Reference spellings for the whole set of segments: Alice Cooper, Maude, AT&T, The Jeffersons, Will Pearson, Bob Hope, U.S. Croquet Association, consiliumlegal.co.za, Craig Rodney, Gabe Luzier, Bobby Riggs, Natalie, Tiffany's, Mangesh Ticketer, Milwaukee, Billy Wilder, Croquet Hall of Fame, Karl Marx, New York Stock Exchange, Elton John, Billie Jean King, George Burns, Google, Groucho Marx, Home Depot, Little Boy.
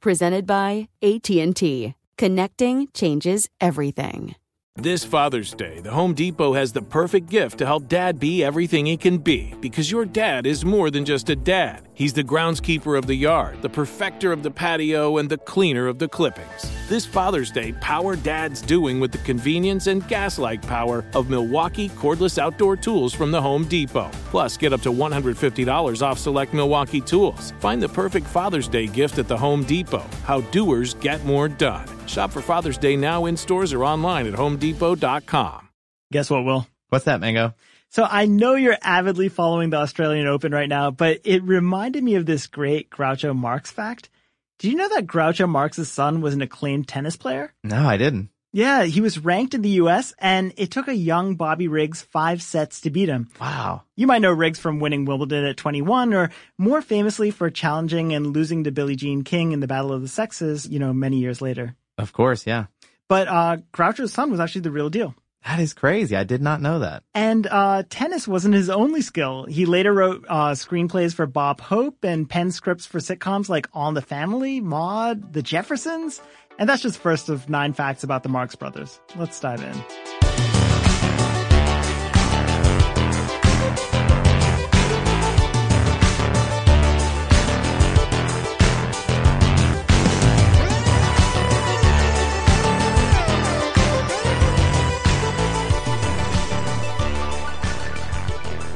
Presented by AT&T. Connecting changes everything. This Father's Day, the Home Depot has the perfect gift to help Dad be everything he can be. Because your dad is more than just a dad. He's the groundskeeper of the yard, the perfecter of the patio, and the cleaner of the clippings. This Father's Day, power Dad's doing with the convenience and gas-like power of Milwaukee cordless outdoor tools from the Home Depot. Plus, get up to $150 off select Milwaukee tools. Find the perfect Father's Day gift at the Home Depot. How doers get more done. Shop for Father's Day now in stores or online at homedepot.com. Guess what, Will? What's that, Mango? So I know you're avidly following the Australian Open right now, but it reminded me of this great Groucho Marx fact. Did you know that Groucho Marx's son was an acclaimed tennis player? No, I didn't. Yeah, he was ranked in the U.S., and it took a young Bobby Riggs 5 sets to beat him. Wow. You might know Riggs from winning Wimbledon at 21, or more famously for challenging and losing to Billie Jean King in the Battle of the Sexes, many years later. Of course, yeah. But Groucho's son was actually the real deal. That is crazy. I did not know that. And tennis wasn't his only skill. He later wrote screenplays for Bob Hope and penned scripts for sitcoms like On the Family, Maude, The Jeffersons. And that's just first of 9 facts about the Marx Brothers. Let's dive in.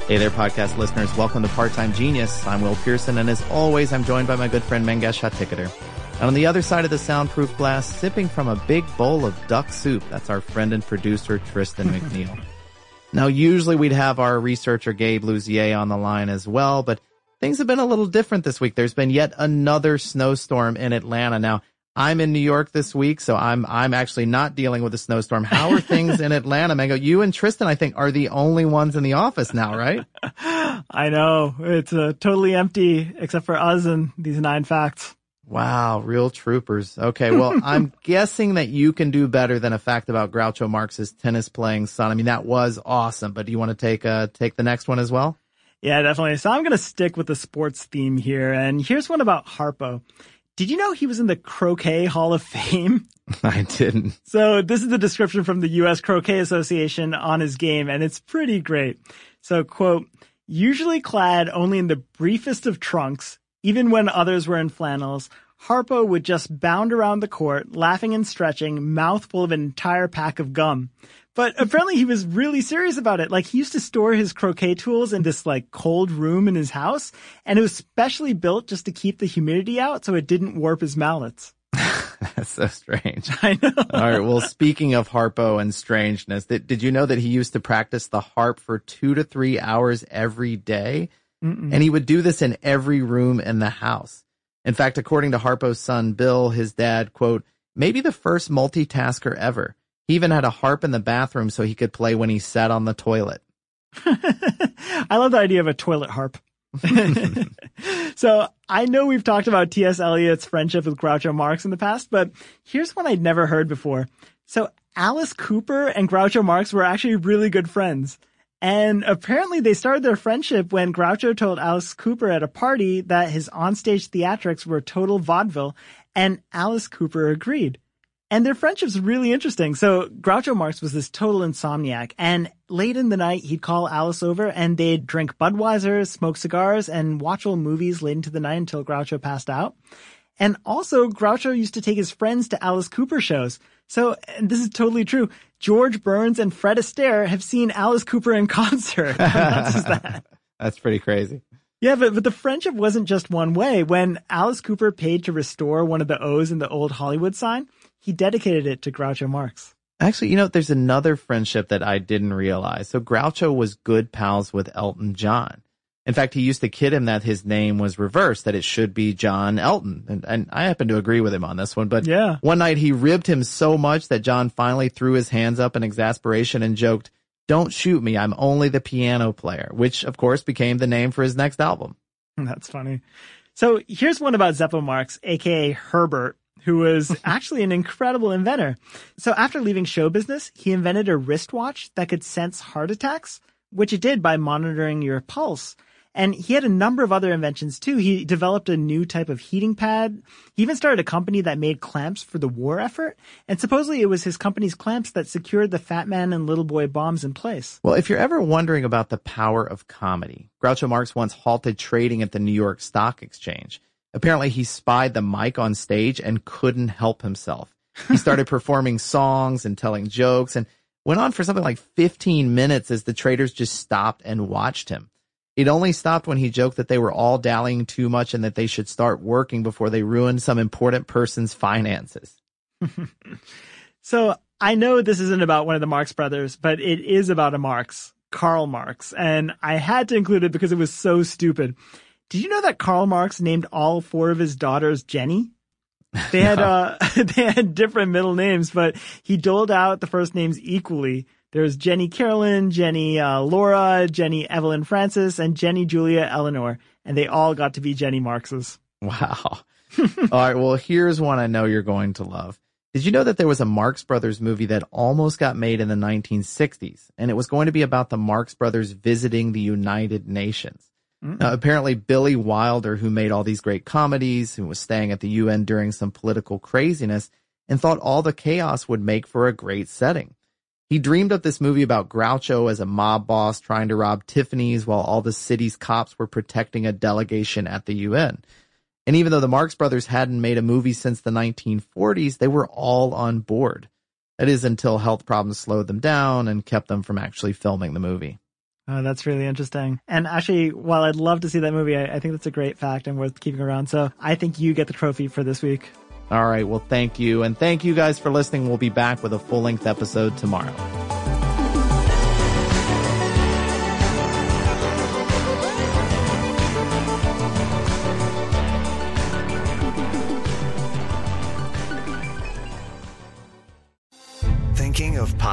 Hey there, podcast listeners. Welcome to Part-Time Genius. I'm Will Pearson, and as always, I'm joined by my good friend Mangesh Ticketer. And on the other side of the soundproof glass, sipping from a big bowl of duck soup, that's our friend and producer Tristan McNeil. Now, usually we'd have our researcher Gabe Luzier on the line as well, but things have been a little different this week. There's been yet another snowstorm in Atlanta. Now, I'm in New York this week, so I'm actually not dealing with a snowstorm. How are things in Atlanta, Mango? You and Tristan, I think, are the only ones in the office now, right? I know. It's totally empty, except for us and these 9 facts. Wow, real troopers. Okay, well, I'm guessing that you can do better than a fact about Groucho Marx's tennis-playing son. I mean, that was awesome, but do you want to take the next one as well? Yeah, definitely. So I'm going to stick with the sports theme here, and here's one about Harpo. Did you know he was in the Croquet Hall of Fame? I didn't. So this is the description from the U.S. Croquet Association on his game, and it's pretty great. So, quote, usually clad only in the briefest of trunks, even when others were in flannels, Harpo would just bound around the court, laughing and stretching, mouthful of an entire pack of gum. But apparently he was really serious about it. Like, he used to store his croquet tools in this like cold room in his house, and it was specially built just to keep the humidity out so it didn't warp his mallets. That's so strange. I know. All right. Well, speaking of Harpo and strangeness, did you know that he used to practice the harp for 2 to 3 hours every day? Mm-mm. And he would do this in every room in the house. In fact, according to Harpo's son, Bill, his dad, quote, maybe the first multitasker ever. He even had a harp in the bathroom so he could play when he sat on the toilet. I love the idea of a toilet harp. So I know we've talked about T.S. Eliot's friendship with Groucho Marx in the past, but here's one I'd never heard before. So Alice Cooper and Groucho Marx were actually really good friends. And apparently they started their friendship when Groucho told Alice Cooper at a party that his onstage theatrics were total vaudeville, and Alice Cooper agreed. And their friendship's really interesting. So Groucho Marx was this total insomniac, and late in the night, he'd call Alice over, and they'd drink Budweiser, smoke cigars, and watch old movies late into the night until Groucho passed out. And also, Groucho used to take his friends to Alice Cooper shows. So, and this is totally true, George Burns and Fred Astaire have seen Alice Cooper in concert. That? That's pretty crazy. Yeah, but the friendship wasn't just one way. When Alice Cooper paid to restore one of the O's in the old Hollywood sign, he dedicated it to Groucho Marx. Actually, you know, there's another friendship that I didn't realize. So Groucho was good pals with Elton John. In fact, he used to kid him that his name was reversed, that it should be John Elton. And I happen to agree with him on this one. But yeah, one night he ribbed him so much that John finally threw his hands up in exasperation and joked, "Don't shoot me, I'm only the piano player," which, of course, became the name for his next album. That's funny. So here's one about Zeppo Marx, a.k.a. Herbert, who was actually an incredible inventor. So after leaving show business, he invented a wristwatch that could sense heart attacks, which it did by monitoring your pulse. And he had a number of other inventions, too. He developed a new type of heating pad. He even started a company that made clamps for the war effort. And supposedly it was his company's clamps that secured the Fat Man and Little Boy bombs in place. Well, if you're ever wondering about the power of comedy, Groucho Marx once halted trading at the New York Stock Exchange. Apparently he spied the mic on stage and couldn't help himself. He started performing songs and telling jokes and went on for something like 15 minutes as the traders just stopped and watched him. It only stopped when he joked that they were all dallying too much and that they should start working before they ruined some important person's finances. So I know this isn't about one of the Marx brothers, but it is about a Marx, Karl Marx. And I had to include it because it was so stupid. Did you know that Karl Marx named all four of his daughters Jenny? They had they had different middle names, but he doled out the first names equally. There's Jenny Carolyn, Jenny Laura, Jenny Evelyn Francis, and Jenny Julia Eleanor. And they all got to be Jenny Marxes. Wow. All right. Well, here's one I know you're going to love. Did you know that there was a Marx Brothers movie that almost got made in the 1960s? And it was going to be about the Marx Brothers visiting the United Nations. Mm-hmm. Now, apparently, Billy Wilder, who made all these great comedies, who was staying at the UN during some political craziness, and thought all the chaos would make for a great setting. He dreamed up this movie about Groucho as a mob boss trying to rob Tiffany's while all the city's cops were protecting a delegation at the UN. And even though the Marx Brothers hadn't made a movie since the 1940s, they were all on board. That is, until health problems slowed them down and kept them from actually filming the movie. Oh, that's really interesting. And actually, while I'd love to see that movie, I think that's a great fact and worth keeping around. So I think you get the trophy for this week. All right. Well, thank you. And thank you guys for listening. We'll be back with a full-length episode tomorrow.